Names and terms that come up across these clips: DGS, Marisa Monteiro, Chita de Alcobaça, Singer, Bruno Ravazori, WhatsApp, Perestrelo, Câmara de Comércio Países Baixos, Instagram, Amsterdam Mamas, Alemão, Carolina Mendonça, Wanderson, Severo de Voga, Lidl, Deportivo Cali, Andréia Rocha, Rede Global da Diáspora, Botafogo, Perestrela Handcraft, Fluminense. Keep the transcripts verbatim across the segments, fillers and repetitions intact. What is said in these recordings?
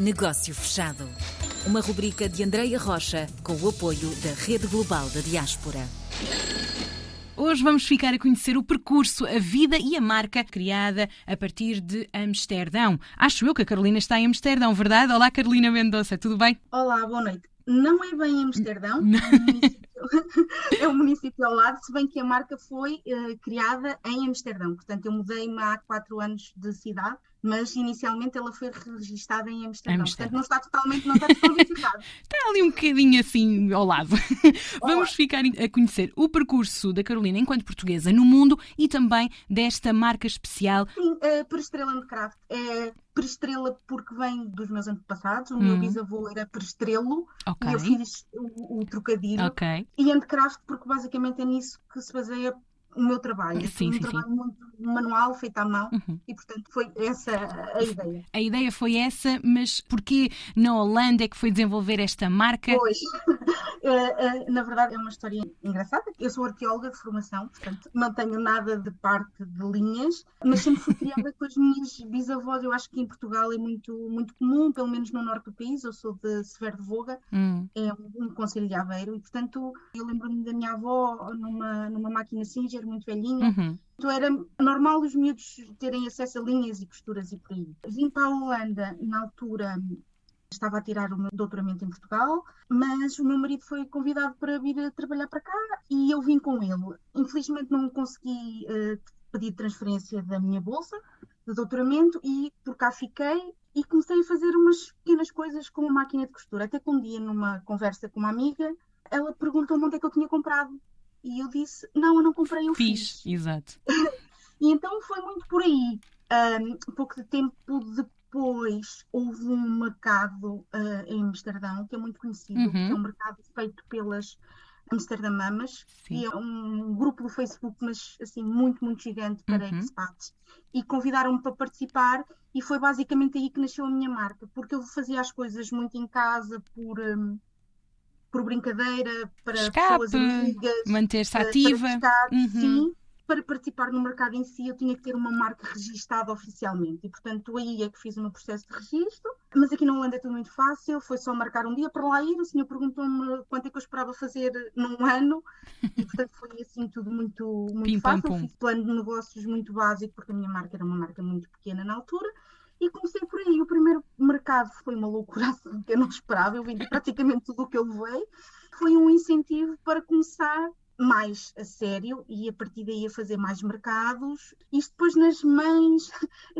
Negócio Fechado. Uma rubrica de Andréia Rocha, com o apoio da Rede Global da Diáspora. Hoje vamos ficar a conhecer o percurso, a vida e a marca criada a partir de Amsterdão. Acho eu que a Carolina está em Amsterdão, verdade? Olá, Carolina Mendonça, tudo bem? Olá, boa noite. Não é bem Amsterdão, é um município ao lado, se bem que a marca foi uh, criada em Amsterdão. Portanto, eu mudei-me há quatro anos de cidade, mas inicialmente ela foi registada em Amsterdão. Amsterdão. Portanto, não está totalmente, não está totalmente errado. Está ali um bocadinho assim ao lado. Olá. Vamos ficar a conhecer o percurso da Carolina enquanto portuguesa no mundo e também desta marca especial. Sim, a Perestrela Handcraft é Perestrela porque vem dos meus antepassados. O hum. meu bisavô era Perestrelo, okay. E eu fiz o, o trocadilho. Okay. E Handcraft porque basicamente é nisso que se baseia o meu trabalho, sim, um sim, trabalho sim. muito manual, feito à mão, uhum. e portanto foi essa a ideia. A ideia foi essa, mas porquê na Holanda é que foi desenvolver esta marca? Pois, na verdade é uma história engraçada. Eu sou arqueóloga de formação, portanto não tenho nada de parte de linhas, mas sempre fui criada com as minhas bisavós. Eu acho que em Portugal é muito, muito comum, pelo menos no norte do país. Eu sou de Severo de Voga, hum. é um concelho de Aveiro, e portanto eu lembro-me da minha avó numa, numa máquina Singer, muito velhinha, uhum. então era normal os miúdos terem acesso a linhas e costuras e por aí. Vim para a Holanda, na altura estava a tirar o meu doutoramento em Portugal, mas o meu marido foi convidado para vir a trabalhar para cá e eu vim com ele. Infelizmente não consegui uh, pedir transferência da minha bolsa de doutoramento e por cá fiquei e comecei a fazer umas pequenas coisas com a máquina de costura, até que um dia numa conversa com uma amiga, ela perguntou-me onde é que eu tinha comprado. E eu disse, não, eu não comprei, eu fiz. Fiz, exato. E então foi muito por aí. Um pouco de tempo depois houve um mercado uh, em Amsterdão, que é muito conhecido, uhum. que é um mercado feito pelas Amsterdam Mamas, que é um grupo do Facebook, mas assim, muito, muito gigante para uhum. expats. E convidaram-me para participar e foi basicamente aí que nasceu a minha marca, porque eu fazia as coisas muito em casa, por... Um, por brincadeira, para escape, pessoas amigas, manter-se ativa, para, para, estar, uhum. sim, para participar no mercado em si eu tinha que ter uma marca registada oficialmente e portanto aí é que fiz o meu processo de registro, mas aqui na Holanda é tudo muito fácil, foi só marcar um dia para lá ir, o senhor perguntou-me quanto é que eu esperava fazer num ano e portanto foi assim tudo muito, muito Pim, fácil, pum, pum. Fiz plano de negócios muito básico porque a minha marca era uma marca muito pequena na altura. E comecei por aí. O primeiro mercado foi uma loucura assim, que eu não esperava. Eu vendi praticamente tudo o que eu levei. Foi um incentivo para começar mais a sério e a partir daí a fazer mais mercados. Isto depois nas mães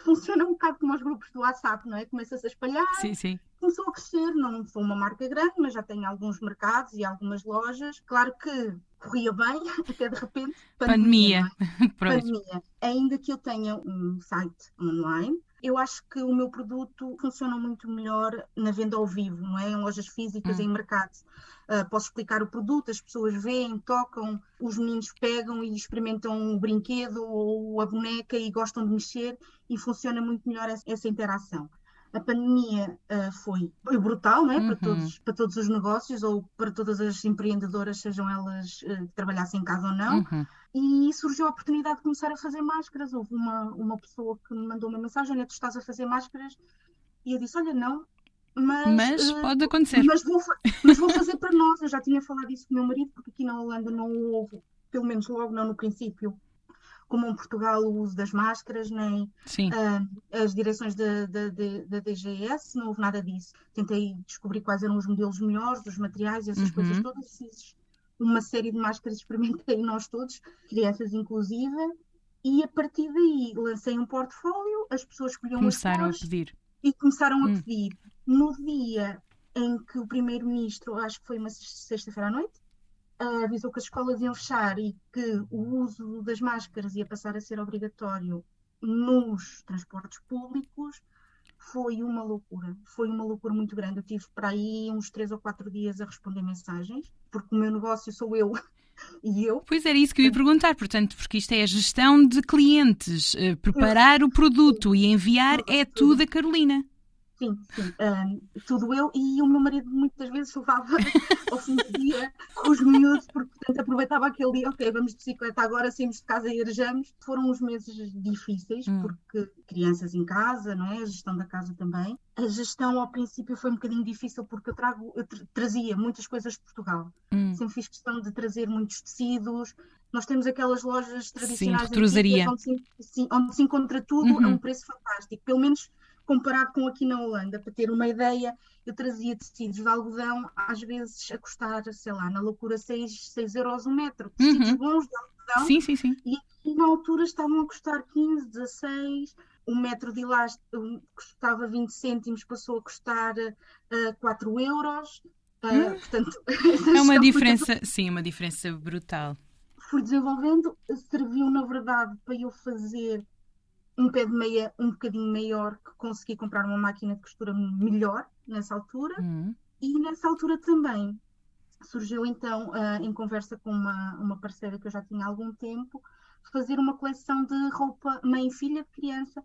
funciona um bocado como os grupos do WhatsApp, não é? Começa-se a espalhar. Sim, sim. Começou a crescer. Não sou uma marca grande, mas já tenho alguns mercados e algumas lojas. Claro que corria bem, até de repente... Pandemia. Pandemia. Pandemia. Ainda que eu tenha um site online, eu acho que o meu produto funciona muito melhor na venda ao vivo, não é? Em lojas físicas, hum. em mercados. Uh, posso explicar o produto, as pessoas veem, tocam, os meninos pegam e experimentam o um brinquedo ou a boneca e gostam de mexer e funciona muito melhor essa, essa interação. A pandemia uh, foi brutal, não é? Uhum. Para todos, para todos os negócios ou para todas as empreendedoras, sejam elas uh, que trabalhassem em casa ou não. Uhum. E surgiu a oportunidade de começar a fazer máscaras. Houve uma, uma pessoa que me mandou uma mensagem, olha, tu estás a fazer máscaras? E eu disse, olha, não, mas... Mas uh, pode acontecer. Mas vou, mas vou fazer para nós. Eu já tinha falado isso com o meu marido, porque aqui na Holanda não houve, pelo menos logo, não no princípio, como em Portugal o uso das máscaras, nem uh, as direções da D G S, não houve nada disso. Tentei descobrir quais eram os modelos melhores, os materiais, essas uhum. coisas todas. Fiz uma série de máscaras, experimentei nós todos, crianças inclusive, e a partir daí lancei um portfólio, as pessoas escolhiam as cores. Começaram a pedir. E começaram hum. a pedir. No dia em que o primeiro-ministro, acho que foi uma sexta-feira à noite, Uh, avisou que as escolas iam fechar e que o uso das máscaras ia passar a ser obrigatório nos transportes públicos, foi uma loucura. Foi uma loucura muito grande. Eu tive para aí uns três ou quatro dias a responder mensagens, porque o meu negócio sou eu e eu. Pois era isso que eu ia perguntar, portanto, porque isto é a gestão de clientes. Preparar o produto e enviar é tudo a Carolina. Sim, sim, um, tudo eu e o meu marido muitas vezes levava ao fim do dia os miúdos, porque portanto, aproveitava aquele dia, ok, vamos de bicicleta agora, saímos de casa e arejamos. Foram uns meses difíceis, hum. porque crianças em casa, não é? A gestão da casa também. A gestão ao princípio foi um bocadinho difícil porque eu, trago, eu tra- trazia muitas coisas de Portugal, hum. sempre fiz questão de trazer muitos tecidos. Nós temos aquelas lojas tradicionais, sim, onde, se, sim, onde se encontra tudo uhum. a um preço fantástico, pelo menos comparado com aqui na Holanda. Para ter uma ideia, eu trazia tecidos de algodão, às vezes a custar, sei lá, na loucura, seis euros um metro. Tecidos uhum. bons de algodão. Sim, sim, sim. E aqui na altura estavam a custar quinze, dezasseis, um metro de elástico custava vinte cêntimos, passou a custar uh, quatro euros. Uh, hum. Portanto, é uma diferença, muito... sim, uma diferença brutal. Fui desenvolvendo, serviu na verdade para eu fazer um pé de meia um bocadinho maior, que consegui comprar uma máquina de costura melhor nessa altura, uhum. e nessa altura também surgiu então, uh, em conversa com uma, uma parceira que eu já tinha há algum tempo, fazer uma coleção de roupa mãe-filha de criança.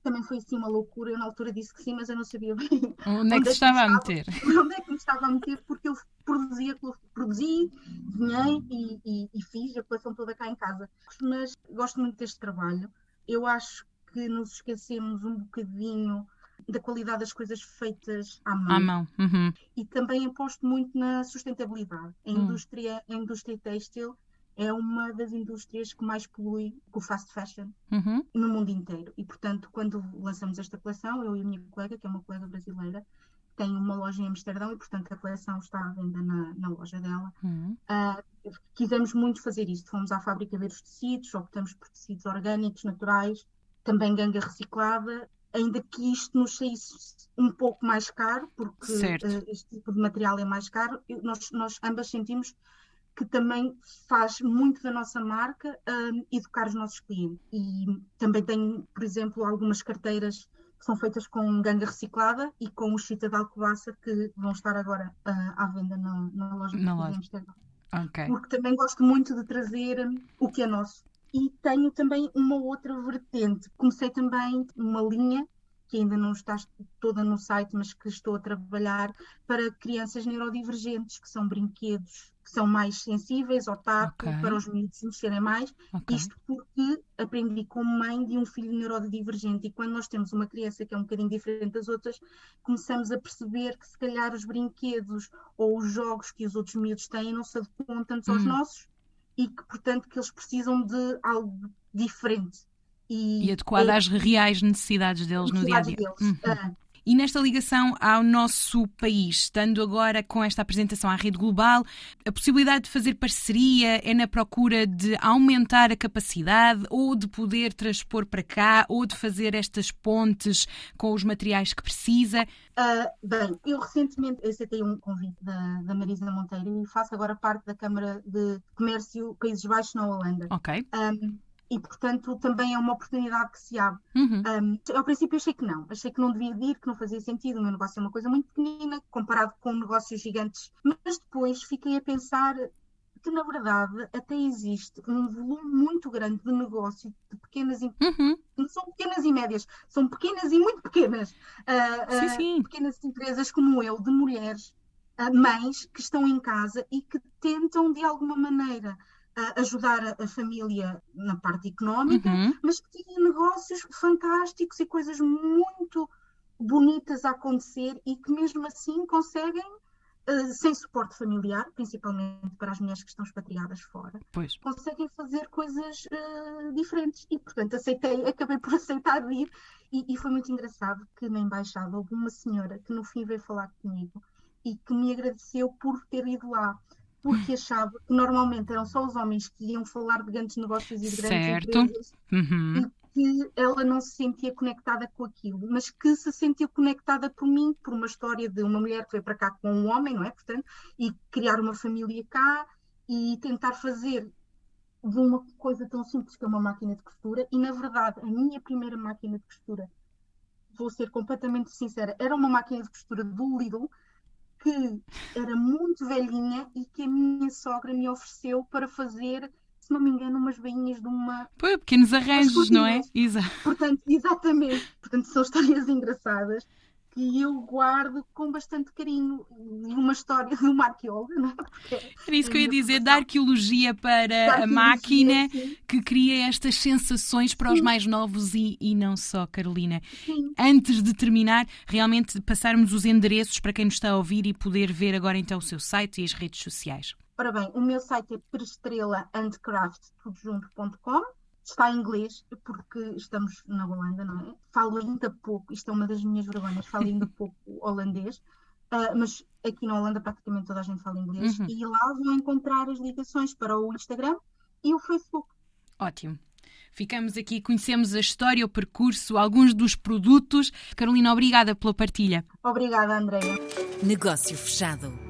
Também foi assim uma loucura, eu na altura disse que sim, mas eu não sabia bem onde, onde é que se estava a meter. Onde é que me estava a meter, porque eu produzia, produzi, desenhei e, e, e fiz a coleção toda cá em casa. Mas gosto muito deste trabalho. Eu acho que nos esquecemos um bocadinho da qualidade das coisas feitas à mão. À mão. Uhum. E também aposto muito na sustentabilidade. A indústria, uhum. a indústria têxtil é uma das indústrias que mais polui com o fast fashion uhum. no mundo inteiro. E, portanto, quando lançamos esta coleção, eu e a minha colega, que é uma colega brasileira, tem uma loja em Amsterdão e, portanto, a coleção está à venda na, na loja dela. Uhum. Uh, quisemos muito fazer isto. Fomos à fábrica ver os tecidos, optamos por tecidos orgânicos, naturais, também ganga reciclada, ainda que isto nos saísse um pouco mais caro, porque uh, este tipo de material é mais caro. Eu, nós, nós ambas sentimos que também faz muito da nossa marca um, educar os nossos clientes. E também tenho, por exemplo, algumas carteiras que são feitas com ganga reciclada e com o Chita de Alcobaça, que vão estar agora uh, à venda na, na loja na loja. Okay. Porque também gosto muito de trazer um, o que é nosso. E tenho também uma outra vertente. Comecei também uma linha, que ainda não está toda no site, mas que estou a trabalhar, para crianças neurodivergentes, que são brinquedos que são mais sensíveis ao tato, okay. para os miúdos mexerem mais. Okay. Isto porque aprendi como mãe de um filho neurodivergente, e quando nós temos uma criança que é um bocadinho diferente das outras, começamos a perceber que se calhar os brinquedos ou os jogos que os outros miúdos têm não se adequam tanto hum. aos nossos, e que, portanto, que eles precisam de algo diferente. E, e adequada é, às reais necessidades deles no dia-a-dia. Uhum. Uhum. E nesta ligação ao nosso país, estando agora com esta apresentação à Rede Global, a possibilidade de fazer parceria é na procura de aumentar a capacidade ou de poder transpor para cá ou de fazer estas pontes com os materiais que precisa? Uh, bem, eu recentemente aceitei um convite da, da Marisa Monteiro e faço agora parte da Câmara de Comércio Países Baixos na Holanda. Ok. Um, E, portanto, também é uma oportunidade que se abre. Uhum. Um, ao princípio achei que não. Achei que não devia ir, que não fazia sentido. O meu negócio é uma coisa muito pequenina, comparado com negócios gigantes. Mas depois fiquei a pensar que, na verdade, até existe um volume muito grande de negócio de pequenas e... Uhum. Não são pequenas e médias, são pequenas e muito pequenas. Uh, sim, sim. Uh, pequenas empresas como eu, de mulheres, uh, mães, que estão em casa e que tentam, de alguma maneira... A ajudar a família na parte económica, uhum. mas que tinha negócios fantásticos e coisas muito bonitas a acontecer e que mesmo assim conseguem, uh, sem suporte familiar, principalmente para as mulheres que estão expatriadas fora, pois. Conseguem fazer coisas uh, diferentes. E, portanto, aceitei, acabei por aceitar vir e, e foi muito engraçado que na embaixada houve uma senhora que no fim veio falar comigo e que me agradeceu por ter ido lá. Porque achava que normalmente eram só os homens que iam falar de grandes negócios e de grandes empresas uhum. e que ela não se sentia conectada com aquilo, mas que se sentiu conectada por mim, por uma história de uma mulher que veio para cá com um homem, não é? Portanto, e criar uma família cá e tentar fazer de uma coisa tão simples que é uma máquina de costura. E, na verdade, a minha primeira máquina de costura, vou ser completamente sincera, era uma máquina de costura do Lidl, que era muito velhinha e que a minha sogra me ofereceu para fazer, se não me engano, umas bainhas de uma... Pô, pequenos arranjos, não é? Exato. Portanto, exatamente. Portanto, são histórias engraçadas. e eu guardo com bastante carinho, e uma história de uma arqueóloga, não é? Era isso que eu ia dizer, da arqueologia para da arqueologia, a máquina, sim, que cria estas sensações para, sim, os mais novos e, e não só, Carolina. Sim. Antes de terminar, realmente passarmos os endereços para quem nos está a ouvir e poder ver agora então o seu site e as redes sociais. Ora bem, o meu site é perestrela handcraft tudo junto ponto com. Está em inglês, porque estamos na Holanda, não é? Falo ainda pouco, isto é uma das minhas vergonhas, falo ainda pouco holandês, uh, mas aqui na Holanda praticamente toda a gente fala inglês. Uhum. E lá vão encontrar as ligações para o Instagram e o Facebook. Ótimo. Ficamos aqui, conhecemos a história, o percurso, alguns dos produtos. Carolina, obrigada pela partilha. Obrigada, Andréia. Negócio fechado.